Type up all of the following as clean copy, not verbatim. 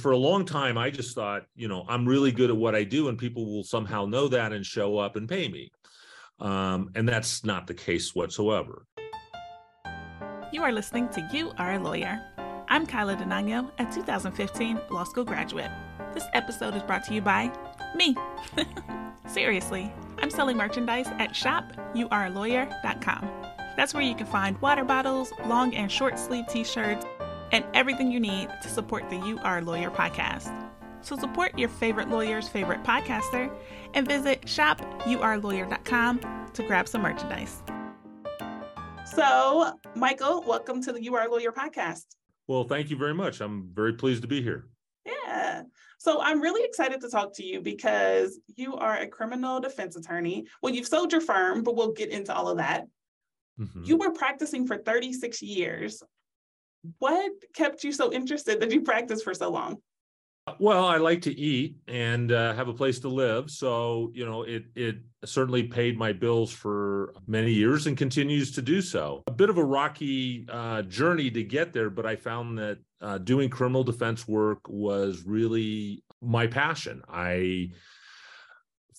For a long time, I just thought, I'm really good at what I do and people will somehow know that and show up and pay me. And that's not the case whatsoever. You are listening to You Are a Lawyer. I'm Kyla D'Anagno, a 2015 law school graduate. This episode is brought to you by me. Seriously, I'm selling merchandise at shopyouarealawyer.com. That's where you can find water bottles, long and short sleeve t-shirts, and everything you need to support the You Are a Lawyer podcast. So support your favorite lawyer's favorite podcaster and visit shopyouarealawyer.com to grab some merchandise. So, Michael, welcome to the You Are a Lawyer podcast. Well, thank you very much. I'm very pleased to be here. Yeah. So I'm really excited to talk to you because you are a criminal defense attorney. Well, you've sold your firm, but we'll get into all of that. Mm-hmm. You were practicing for 36 years. What kept you so interested that you practiced for so long? Well, I like to eat and have a place to live. So, it certainly paid my bills for many years and continues to do so. A bit of a rocky journey to get there, but I found that doing criminal defense work was really my passion. I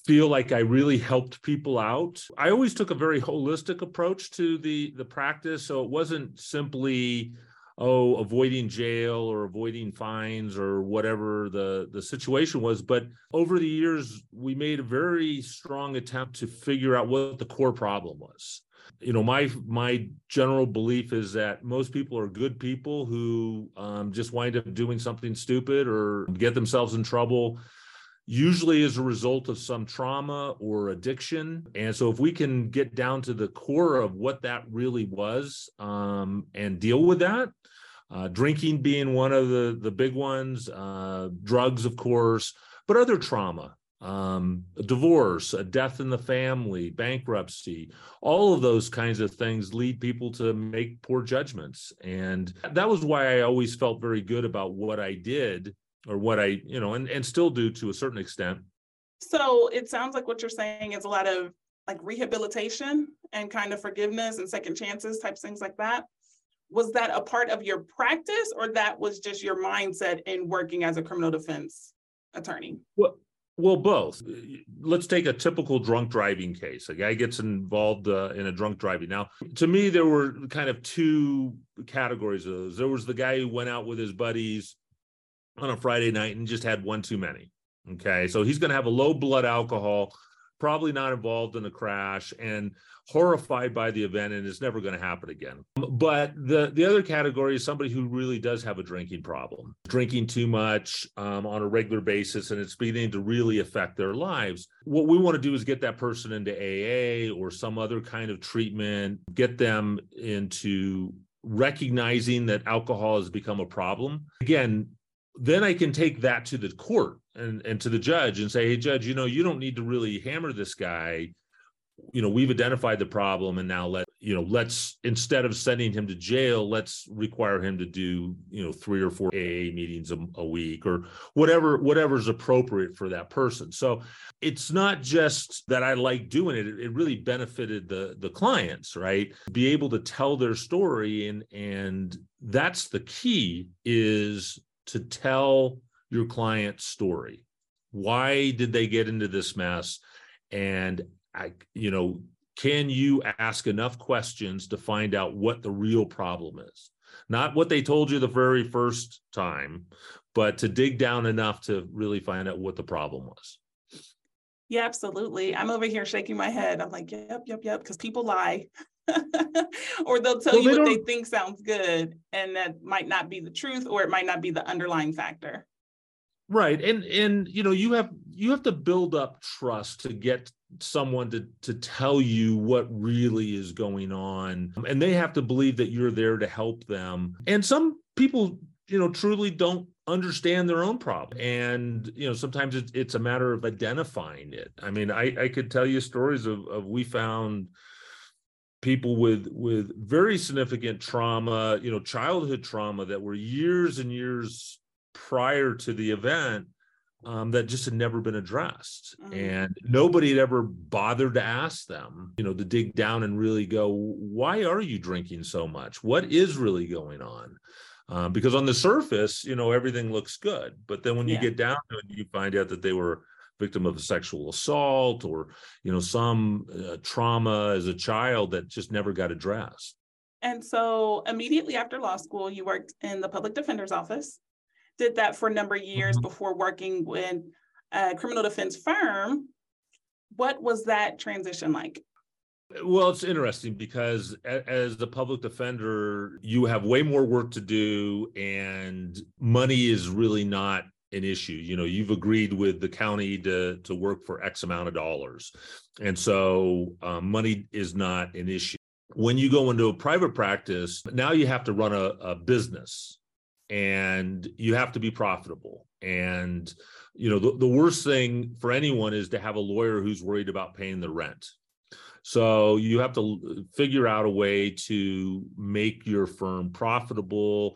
feel like I really helped people out. I always took a very holistic approach to the practice. So it wasn't simply avoiding jail or avoiding fines or whatever the situation was. But over the years, we made a very strong attempt to figure out what the core problem was. My general belief is that most people are good people who just wind up doing something stupid or get themselves in trouble, usually as a result of some trauma or addiction. And so if we can get down to the core of what that really was and deal with that, drinking being one of the big ones, drugs, of course, but other trauma, a divorce, a death in the family, bankruptcy, all of those kinds of things lead people to make poor judgments. And that was why I always felt very good about what I did or what I, and still do to a certain extent. So it sounds like what you're saying is a lot of like rehabilitation and kind of forgiveness and second chances type things like that. Was that a part of your practice, or that was just your mindset in working as a criminal defense attorney? Well, both. Let's take a typical drunk driving case. A guy gets involved in a drunk driving. Now, to me, there were kind of two categories of those. There was the guy who went out with his buddies on a Friday night and just had one too many. Okay. So he's going to have a low blood alcohol, probably not involved in a crash and horrified by the event. And it's never going to happen again. But the other category is somebody who really does have a drinking problem, drinking too much on a regular basis. And it's beginning to really affect their lives. What we want to do is get that person into AA or some other kind of treatment, get them into recognizing that alcohol has become a problem. Again, then I can take that to the court and to the judge and say, hey, judge, you don't need to really hammer this guy. We've identified the problem, and now let's instead of sending him to jail, let's require him to do, 3 or 4 AA meetings a week or whatever's appropriate for that person. So it's not just that I like doing it. It really benefited the clients, right? Be able to tell their story. And that's the key, is to tell your client's story. Why did they get into this mess? And can you ask enough questions to find out what the real problem is? Not what they told you the very first time, but to dig down enough to really find out what the problem was. Yeah, absolutely. I'm over here shaking my head. I'm like, yep, because people lie. Or they'll tell you what they think sounds good, and that might not be the truth, or it might not be the underlying factor. Right. And you have to build up trust to get someone to tell you what really is going on. And they have to believe that you're there to help them. And some people, truly don't understand their own problem. And, sometimes it's a matter of identifying it. I mean, I could tell you stories of we found people with very significant trauma, childhood trauma that were years and years prior to the event that just had never been addressed. Mm-hmm. And nobody had ever bothered to ask them, to dig down and really go, why are you drinking so much? What is really going on? because on the surface, you know, everything looks good. But then when you get down to it, you find out that they were victim of a sexual assault or, you know, some trauma as a child that just never got addressed. And so immediately after law school, you worked in the public defender's office, did that for a number of years before working with a criminal defense firm. What was that transition like? Well, it's interesting because as the public defender, you have way more work to do and money is really not an issue. You know, you've agreed with the county to work for X amount of dollars. And so money is not an issue. When you go into a private practice, now you have to run a business and you have to be profitable. And, you know, the worst thing for anyone is to have a lawyer who's worried about paying the rent. So you have to figure out a way to make your firm profitable,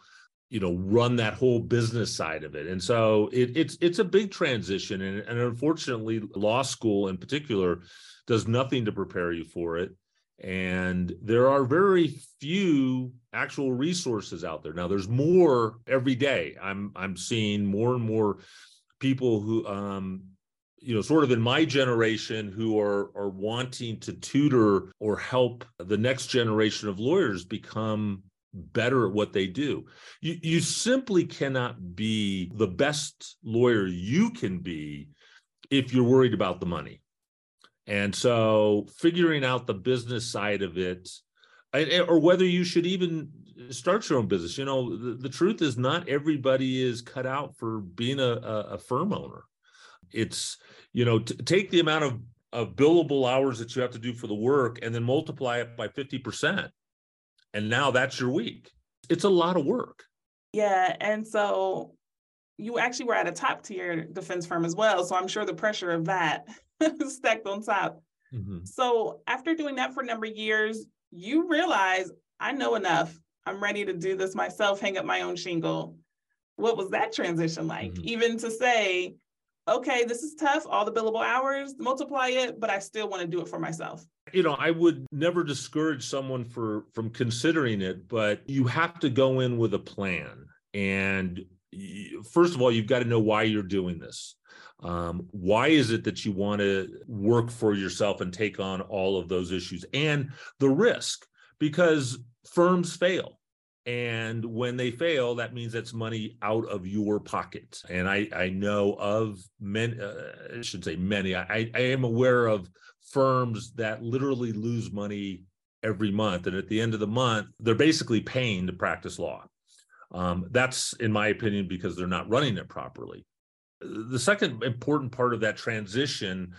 you know, run that whole business side of it. And so it's a big transition. And unfortunately, law school in particular does nothing to prepare you for it. And there are very few actual resources out there. Now, there's more every day. I'm seeing more and more people who, you know, sort of in my generation who are wanting to tutor or help the next generation of lawyers become better at what they do. You simply cannot be the best lawyer you can be if you're worried about the money. And so figuring out the business side of it, or whether you should even start your own business. You know, the truth is not everybody is cut out for being a firm owner. It's, you know, take the amount of billable hours that you have to do for the work and then multiply it by 50%. And now that's your week. It's a lot of work. Yeah. And so you actually were at a top tier defense firm as well. So I'm sure the pressure of that stacked on top. Mm-hmm. So after doing that for a number of years, you realize I know enough. I'm ready to do this myself, hang up my own shingle. What was that transition like? Mm-hmm. Even to say, okay, this is tough, all the billable hours, multiply it, but I still want to do it for myself. You know, I would never discourage someone from considering it, but you have to go in with a plan. And first of all, you've got to know why you're doing this. Why is it that you want to work for yourself and take on all of those issues and the risk? Because firms fail. And when they fail, that means that's money out of your pocket. And I know of many, I should say many, I am aware of firms that literally lose money every month. And at the end of the month, they're basically paying to practice law. That's, in my opinion, because they're not running it properly. The second important part of that transition,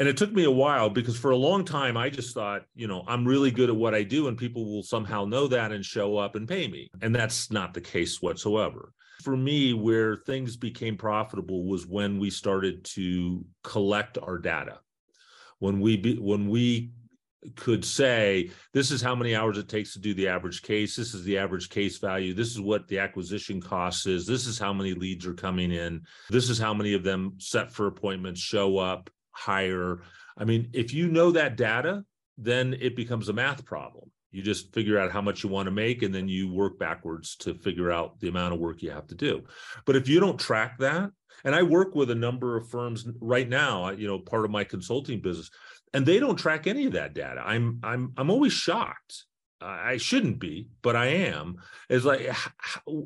and it took me a while because for a long time, I just thought, you know, I'm really good at what I do and people will somehow know that and show up and pay me. And that's not the case whatsoever. For me, where things became profitable was when we started to collect our data. When we could say, this is how many hours it takes to do the average case. This is the average case value. This is what the acquisition cost is. This is how many leads are coming in. This is how many of them set for appointments, show up, hire. I mean, if you know that data, then it becomes a math problem. You just figure out how much you want to make, and then you work backwards to figure out the amount of work you have to do. But if you don't track that, and I work with a number of firms right now, you know, part of my consulting business, and they don't track any of that data. I'm always shocked. I shouldn't be, but I am. It's like,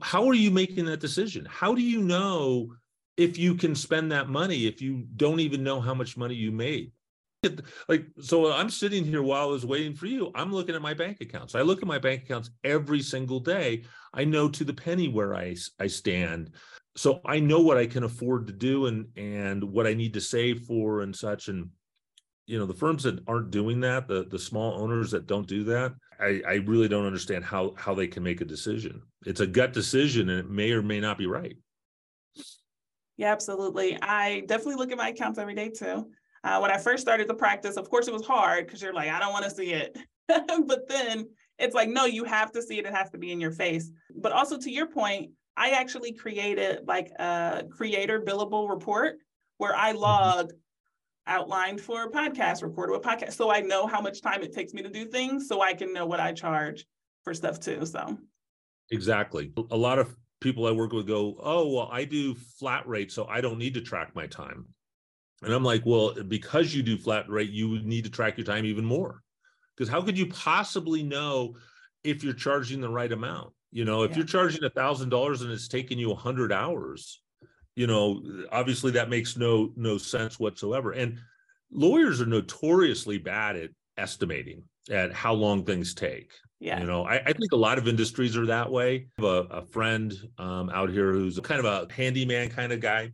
how are you making that decision? How do you know if you can spend that money if you don't even know how much money you made? Like, so I'm sitting here while I was waiting for you. I'm looking at my bank accounts. I look at my bank accounts every single day. I know to the penny where I stand. So I know what I can afford to do and what I need to save for and such. And you know, the firms that aren't doing that, the small owners that don't do that, I really don't understand how they can make a decision. It's a gut decision and it may or may not be right. Yeah, absolutely. I definitely look at my accounts every day too. When I first started the practice, of course it was hard because you're like, I don't want to see it. But then it's like, no, you have to see it. It has to be in your face. But also to your point, I actually created like a creator billable report where I log outlined for a podcast, recorded a podcast. So I know how much time it takes me to do things so I can know what I charge for stuff too. So Exactly. A lot of people I work with go, oh, well, I do flat rate, so I don't need to track my time. And I'm like, well, because you do flat rate, you need to track your time even more. Because how could you possibly know if you're charging the right amount? You know, if you're charging $1,000 and it's taking you 100 hours, you know, obviously that makes no sense whatsoever. And lawyers are notoriously bad at estimating at how long things take. Yeah. You know, I think a lot of industries are that way. I have a friend out here who's kind of a handyman kind of guy.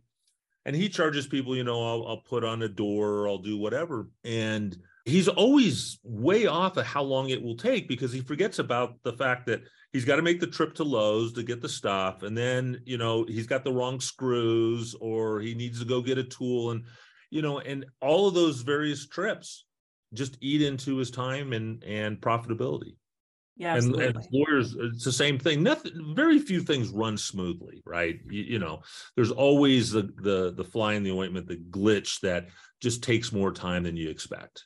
And he charges people, you know, I'll put on a door, or I'll do whatever. And he's always way off of how long it will take because he forgets about the fact that he's got to make the trip to Lowe's to get the stuff. And then, you know, he's got the wrong screws or he needs to go get a tool. And, you know, and all of those various trips just eat into his time and profitability. Yeah, and lawyers, it's the same thing. Nothing, very few things run smoothly, right? You know, there's always the fly in the ointment, the glitch that just takes more time than you expect.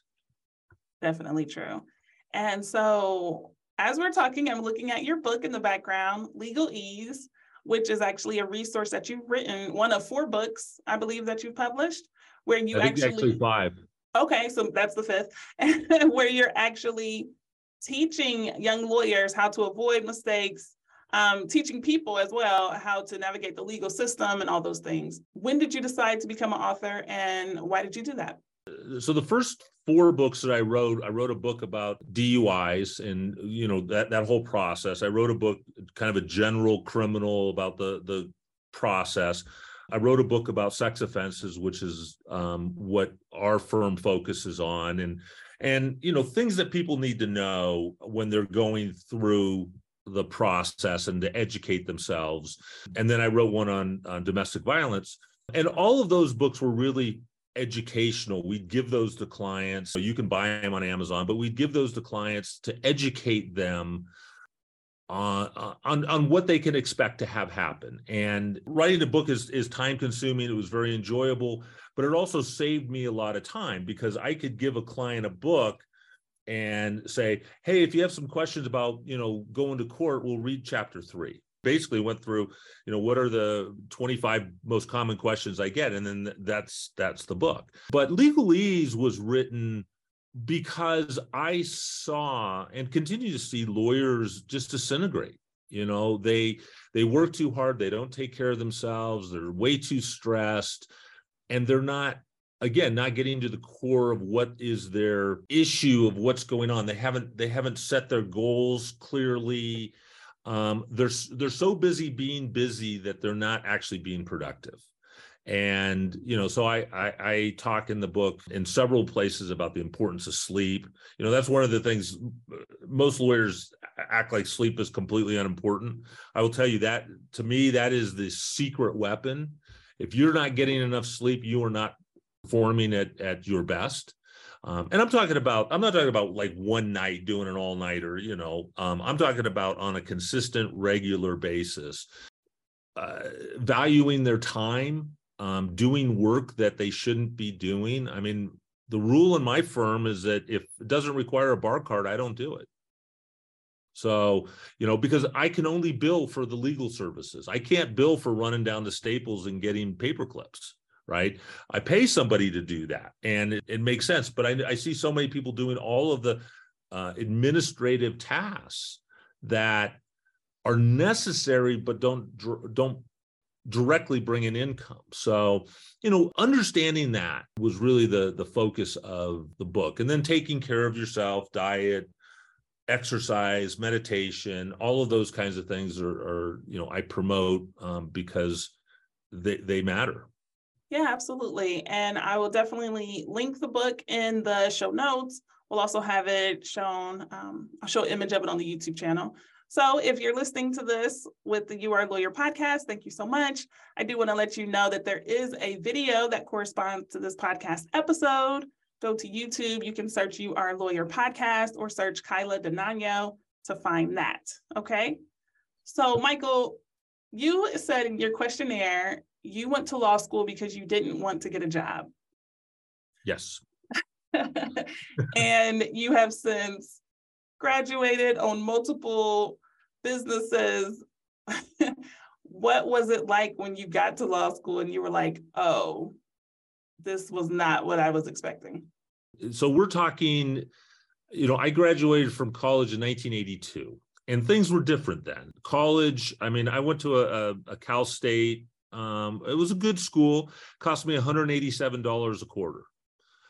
Definitely true. And so as we're talking, I'm looking at your book in the background, Legal Ease, which is actually a resource that you've written, one of 4 books, I believe, that you've published, where you actually 5. Okay, so that's the 5th, where you're actually teaching young lawyers how to avoid mistakes, teaching people as well how to navigate the legal system and all those things. When did you decide to become an author and why did you do that? So the first 4 books that I wrote a book about DUIs and, you know, that whole process. I wrote a book, kind of a general criminal about the process. I wrote a book about sex offenses, which is what our firm focuses on. And, you know, things that people need to know when they're going through the process and to educate themselves. And then I wrote one on domestic violence. And all of those books were really educational. We'd give those to clients. So you can buy them on Amazon, but we'd give those to clients to educate them on what they can expect to have happen. And writing a book is time consuming. It was very enjoyable, but it also saved me a lot of time because I could give a client a book and say, hey, if you have some questions about, you know, going to court, we'll read chapter 3. Basically went through, you know, what are the 25 most common questions I get? And then that's the book. But Legal Ease was written because I saw and continue to see lawyers just disintegrate. You know, they work too hard. They don't take care of themselves. They're way too stressed. And they're not getting to the core of what is their issue of what's going on. They haven't set their goals clearly. They're so busy being busy that they're not actually being productive. And, you know, so I talk in the book in several places about the importance of sleep. You know, that's one of the things most lawyers act like sleep is completely unimportant. I will tell you that to me, that is the secret weapon. If you're not getting enough sleep, you are not performing at your best. And I'm not talking about like one night doing an all nighter, you know, I'm talking about on a consistent, regular basis, valuing their time. Doing work that they shouldn't be doing. I mean, the rule in my firm is that if it doesn't require a bar card, I don't do it. So, you know, because I can only bill for the legal services. I can't bill for running down to Staples and getting paper clips, right? I pay somebody to do that and it makes sense. But I see so many people doing all of the administrative tasks that are necessary, but don't directly bring in income. So, you know, understanding that was really the focus of the book. And then taking care of yourself, diet, exercise, meditation, all of those kinds of things are you know, I promote because they matter. Yeah, absolutely. And I will definitely link the book in the show notes. We'll also have it shown. I'll show an image of it on the YouTube channel. So if you're listening to this with the You Are a Lawyer podcast, thank you so much. I do want to let you know that there is a video that corresponds to this podcast episode. Go to YouTube. You can search You Are a Lawyer podcast or search Kyla D'Anagno to find that. Okay. So Michael, you said in your questionnaire, you went to law school because you didn't want to get a job. Yes. And you have since graduated, owned multiple businesses. What was it like when you got to law school and you were like, oh, this was not what I was expecting? So we're talking, you know, I graduated from college in 1982 and things were different then. College, I mean, I went to a Cal State. It was a good school, cost me $187 a quarter.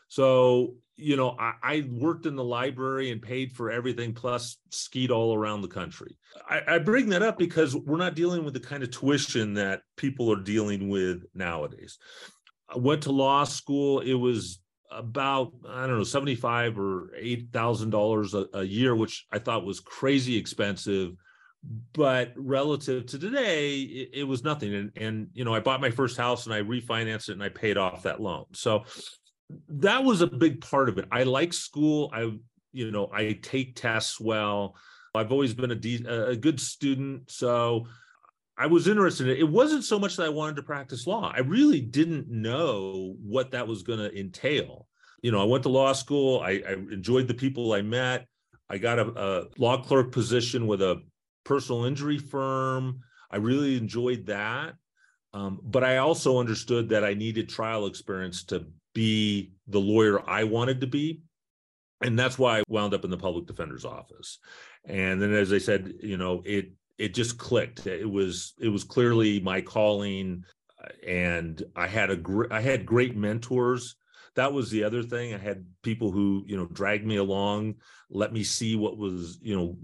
So, you know, I worked in the library and paid for everything, plus skied all around the country. I bring that up because we're not dealing with the kind of tuition that people are dealing with nowadays. I went to law school. It was about, I don't know, $75,000 or $8,000 a year, which I thought was crazy expensive. But relative to today, it was nothing. And, you know, I bought my first house and I refinanced it and I paid off that loan. So that was a big part of it. I like school. I take tests well. I've always been a good student. So I was interested in it. It wasn't so much that I wanted to practice law. I really didn't know what that was going to entail. You know, I went to law school. I enjoyed the people I met. I got a law clerk position with a personal injury firm. I really enjoyed that. But I also understood that I needed trial experience to be the lawyer I wanted to be. And that's why I wound up in the public defender's office. And then, as I said, you know, it just clicked. It was clearly my calling, and I had great mentors. That was the other thing. I had people who, you know, dragged me along, let me see what was, you know,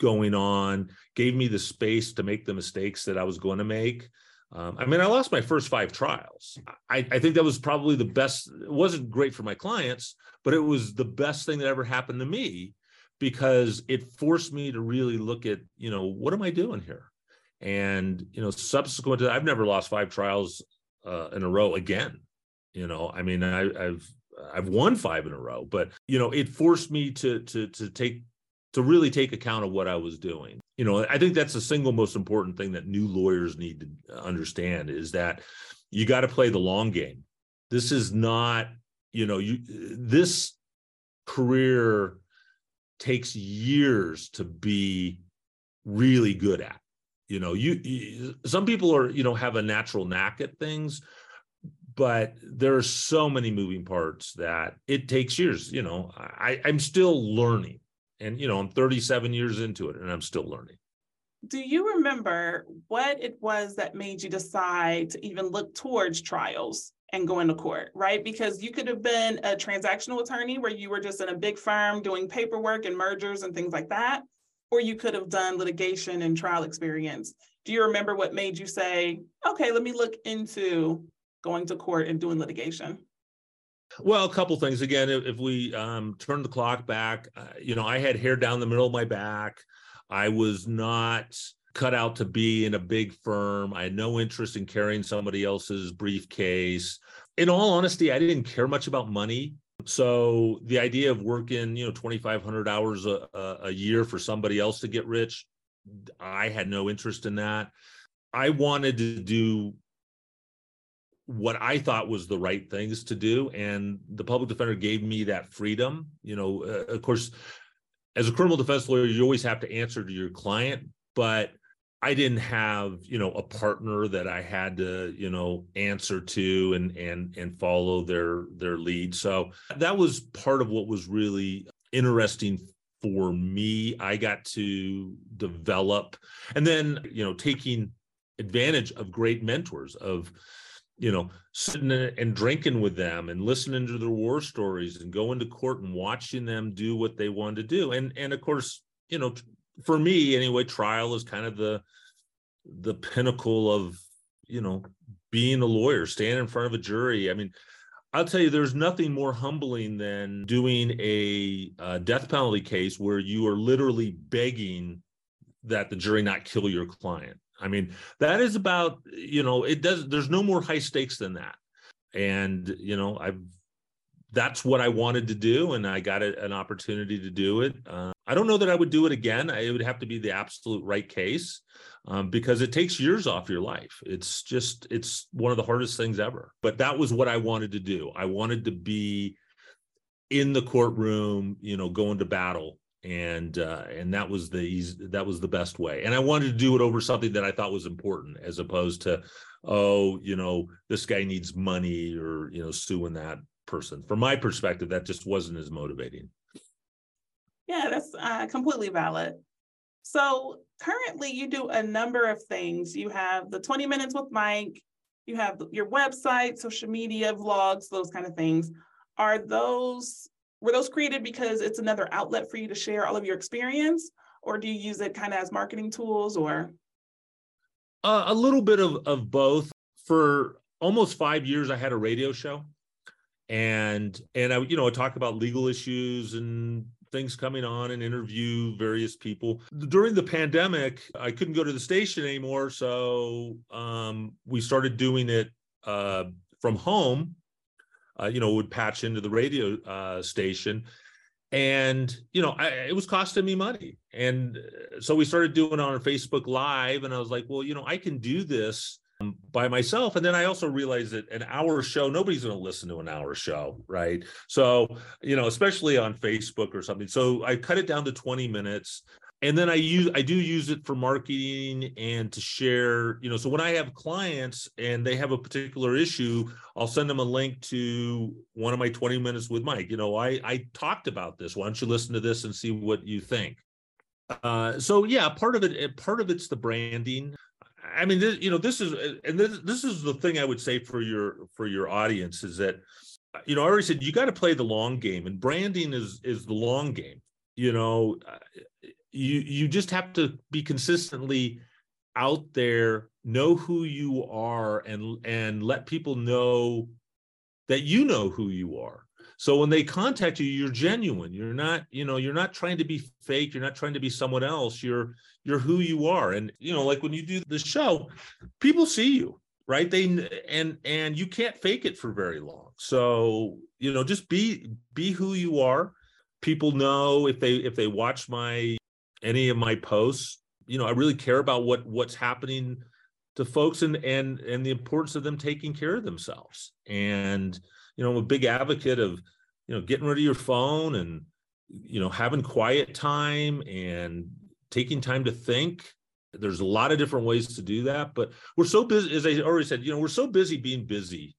going on, gave me the space to make the mistakes that I was going to make. I lost my first 5 trials. I think that was probably the best. It wasn't great for my clients, but it was the best thing that ever happened to me, because it forced me to really look at, you know, what am I doing here? And, you know, subsequent to that, I've never lost 5 trials in a row again. You know, I mean, I've won 5 in a row, but, you know, it forced me to really take account of what I was doing. You know, I think that's the single most important thing that new lawyers need to understand, is that you got to play the long game. This is not, you know, this career takes years to be really good at. You know, some people are, you know, have a natural knack at things, but there are so many moving parts that it takes years. You know, I'm still learning. And, you know, I'm 37 years into it and I'm still learning. Do you remember what it was that made you decide to even look towards trials and go into court, right? Because you could have been a transactional attorney where you were just in a big firm doing paperwork and mergers and things like that, or you could have done litigation and trial experience. Do you remember what made you say, okay, let me look into going to court and doing litigation? Well, a couple things. Again, if we turn the clock back, you know, I had hair down the middle of my back. I was not cut out to be in a big firm. I had no interest in carrying somebody else's briefcase. In all honesty, I didn't care much about money. So the idea of working, you know, 2,500 hours a year for somebody else to get rich, I had no interest in that. I wanted to do what I thought was the right things to do. And the public defender gave me that freedom. You know, of course, as a criminal defense lawyer, you always have to answer to your client, but I didn't have, you know, a partner that I had to, you know, answer to and follow their lead. So that was part of what was really interesting for me. I got to develop, and then, you know, taking advantage of great mentors, of, you know, sitting and drinking with them and listening to their war stories and going to court and watching them do what they wanted to do. And of course, you know, for me anyway, trial is kind of the pinnacle of, you know, being a lawyer, standing in front of a jury. I mean, I'll tell you, there's nothing more humbling than doing a death penalty case where you are literally begging that the jury not kill your client. I mean, that is about, you know, there's no more high stakes than that. And, you know, that's what I wanted to do. And I got an opportunity to do it. I don't know that I would do it again. It would have to be the absolute right case, because it takes years off your life. It's one of the hardest things ever, but that was what I wanted to do. I wanted to be in the courtroom, you know, going to battle And that was the best way. And I wanted to do it over something that I thought was important, as opposed to, oh, you know, this guy needs money, or, you know, suing that person. From my perspective, that just wasn't as motivating. Yeah, that's completely valid. So currently you do a number of things. You have the 20 minutes with Mike, you have your website, social media, vlogs, those kind of things. Were those created because it's another outlet for you to share all of your experience, or do you use it kind of as marketing tools, or? A little bit of both. For almost 5 years, I had a radio show, and I, you know, I talk about legal issues and things coming on and interview various people. During the pandemic, I couldn't go to the station anymore, so we started doing it from home. You know, would patch into the radio station, and, you know, it was costing me money. And so we started doing it on Facebook Live, and I was like, well, you know, I can do this by myself. And then I also realized that an hour show, nobody's going to listen to an hour show, right? So, you know, especially on Facebook or something. So I cut it down to 20 minutes. And then I do use it for marketing and to share, you know, so when I have clients and they have a particular issue, I'll send them a link to one of my 20 minutes with Mike. You know, I talked about this. Why don't you listen to this and see what you think? So yeah, part of it's the branding. I mean, this, you know, this is the thing I would say for your audience is that, you know, I already said, you got to play the long game, and branding is the long game. You know, you just have to be consistently out there, know who you are, and let people know that you know who you are. So when they contact you, you're genuine. You're not, you know, you're not trying to be fake. You're not trying to be someone else. You're who you are. And, you know, like when you do the show, people see you, right? And you can't fake it for very long. So, you know, just be who you are. People know if they watch any of my posts, you know, I really care about what's happening to folks and the importance of them taking care of themselves. And, you know, I'm a big advocate of, you know, getting rid of your phone and, you know, having quiet time and taking time to think. There's a lot of different ways to do that, but we're so busy, as I already said, you know, we're so busy being busy,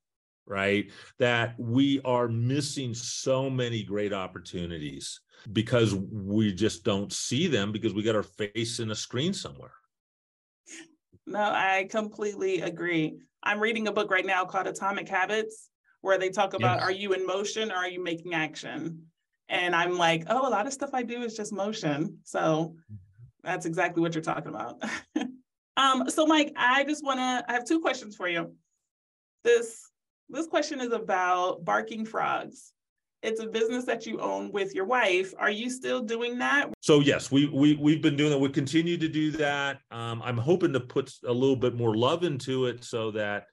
right? That we are missing so many great opportunities because we just don't see them because we got our face in a screen somewhere. No, I completely agree. I'm reading a book right now called Atomic Habits, where they talk about, Are you in motion or are you making action? And I'm like, oh, a lot of stuff I do is just motion. So that's exactly what you're talking about. So Mike, I have two questions for you. This question is about Barking Frogs. It's a business that you own with your wife. Are you still doing that? So yes, we've been doing that. We continue to do that. I'm hoping to put a little bit more love into it so that,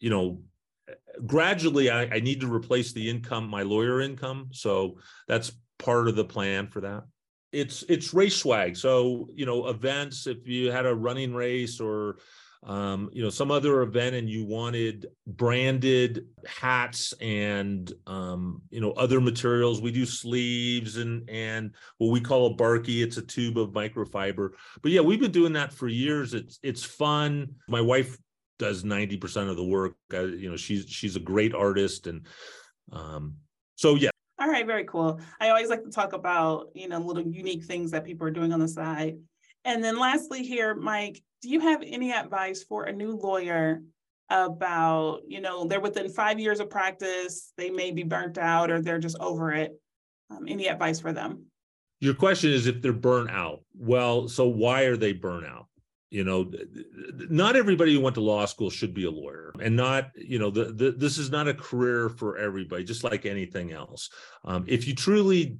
you know, gradually I need to replace the income, my lawyer income. So that's part of the plan for that. It's race swag. So, you know, events, if you had a running race or, you know, some other event and you wanted branded hats and, you know, other materials, we do sleeves and what we call a Barky. It's a tube of microfiber. But yeah, we've been doing that for years. It's fun. My wife does 90% of the work. You know, she's a great artist. And so, yeah. All right. Very cool. I always like to talk about, you know, little unique things that people are doing on the side. And then lastly here, Mike, do you have any advice for a new lawyer about, you know, they're within 5 years of practice, they may be burnt out or they're just over it. Any advice for them? Your question is if they're burnt out. Well, so why are they burnt out? You know, not everybody who went to law school should be a lawyer, and not, you know, this is not a career for everybody, just like anything else. If you truly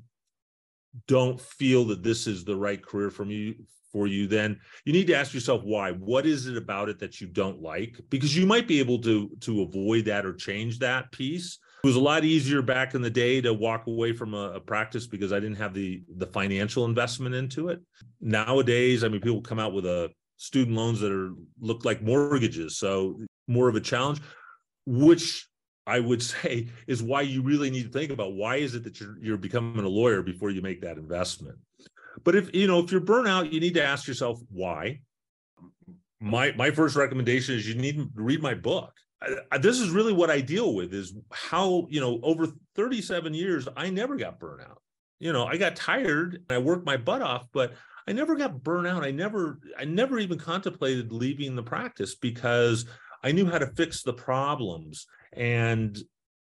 don't feel that this is the right career for you, then you need to ask yourself why. What is it about it that you don't like? Because you might be able to avoid that or change that piece. It was a lot easier back in the day to walk away from a practice because I didn't have the financial investment into it. Nowadays, I mean, people come out with student loans that look like mortgages, so more of a challenge, which I would say is why you really need to think about why is it that you're becoming a lawyer before you make that investment. But if, you know, if you're burnout, you need to ask yourself why. My first recommendation is you need to read my book. This is really what I deal with is how, you know, over 37 years, I never got burnout. You know, I got tired and I worked my butt off, but I never got burnout. I never even contemplated leaving the practice because I knew how to fix the problems. And,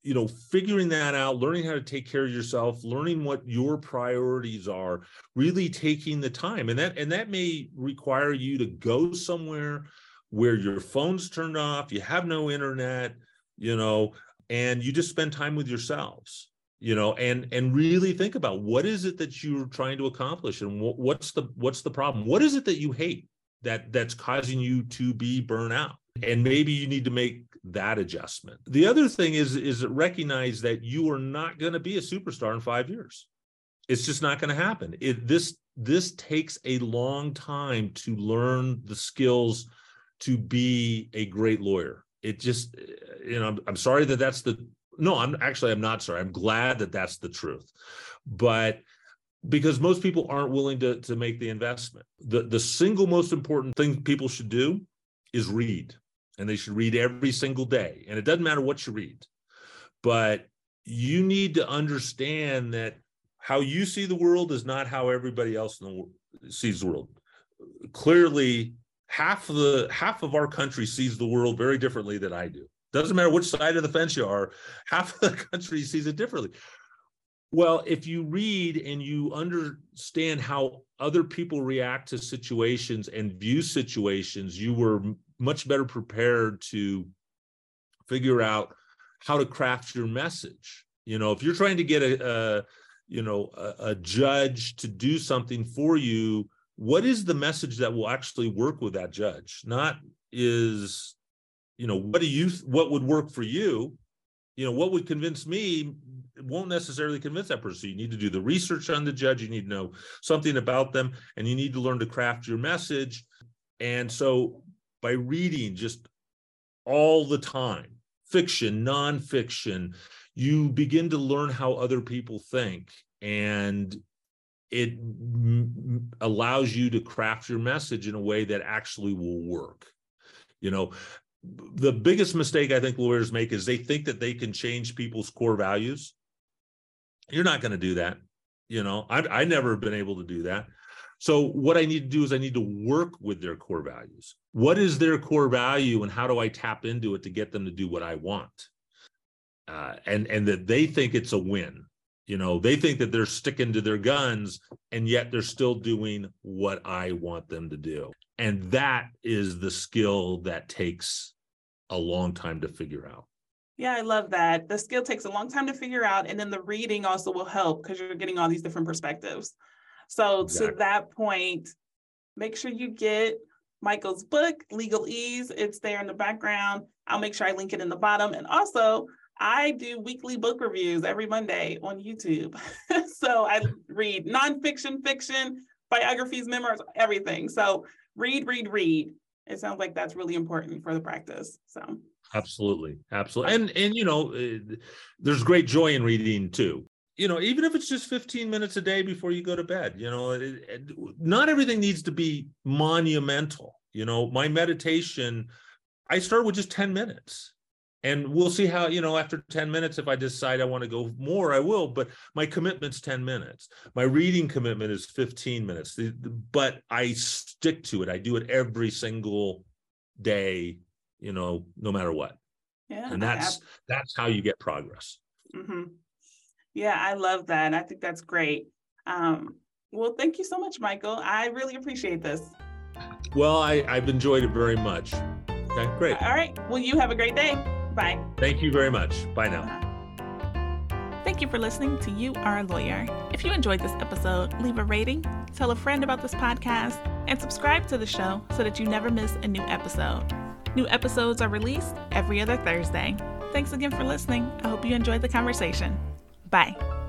you know, figuring that out, learning how to take care of yourself, learning what your priorities are, really taking the time. And that may require you to go somewhere where your phone's turned off, you have no internet, you know, and you just spend time with yourselves, you know, and really think about what is it that you're trying to accomplish and what's the problem? What is it that you hate that's causing you to be burnt out? And maybe you need to make that adjustment. The other thing is recognize that you are not going to be a superstar in 5 years. It's just not going to happen. This takes a long time to learn the skills to be a great lawyer. It just, you know, I'm sorry that that's the, no, I'm not sorry. I'm glad that that's the truth. But because most people aren't willing to make the investment. The single most important thing people should do is read. And they should read every single day. And it doesn't matter what you read, but you need to understand that how you see the world is not how everybody else in the world sees the world. Clearly, half of our country sees the world very differently than I do. Doesn't matter which side of the fence you are, half of the country sees it differently. Well, if you read and you understand how other people react to situations and view situations, you were much better prepared to figure out how to craft your message. You know, if you're trying to get a judge to do something for you, what is the message that will actually work with that judge? Not is, you know, what would work for you? You know, what would convince me won't necessarily convince that person. So you need to do the research on the judge. You need to know something about them, and you need to learn to craft your message. And so by reading just all the time, fiction, nonfiction, you begin to learn how other people think, and it allows you to craft your message in a way that actually will work. You know, the biggest mistake I think lawyers make is they think that they can change people's core values. You're not going to do that. You know, I never have been able to do that. So what I need to do is I need to work with their core values. What is their core value and how do I tap into it to get them to do what I want? And that they think it's a win. You know, they think that they're sticking to their guns and yet they're still doing what I want them to do. And that is the skill that takes a long time to figure out. Yeah, I love that. The skill takes a long time to figure out. And then the reading also will help because you're getting all these different perspectives. So exactly. To that point, make sure you get Michael's book, Legal Ease. It's there in the background. I'll make sure I link it in the bottom. And also, I do weekly book reviews every Monday on YouTube. So I read nonfiction, fiction, biographies, memoirs, everything. So read. It sounds like that's really important for the practice. So absolutely. And you know, there's great joy in reading too. You know, even if it's just 15 minutes a day before you go to bed, you know, not everything needs to be monumental. You know, my meditation, I start with just 10 minutes. And we'll see how, you know, after 10 minutes, if I decide I want to go more, I will. But my commitment's 10 minutes. My reading commitment is 15 minutes. But I stick to it. I do it every single day, you know, no matter what. Yeah, and that's how you get progress. Mm-hmm. Yeah, I love that. And I think that's great. Well, thank you so much, Michael. I really appreciate this. Well, I've enjoyed it very much. Okay, great. All right. Well, you have a great day. Bye. Thank you very much. Bye now. Thank you for listening to You Are a Lawyer. If you enjoyed this episode, leave a rating, tell a friend about this podcast, and subscribe to the show so that you never miss a new episode. New episodes are released every other Thursday. Thanks again for listening. I hope you enjoyed the conversation. Bye.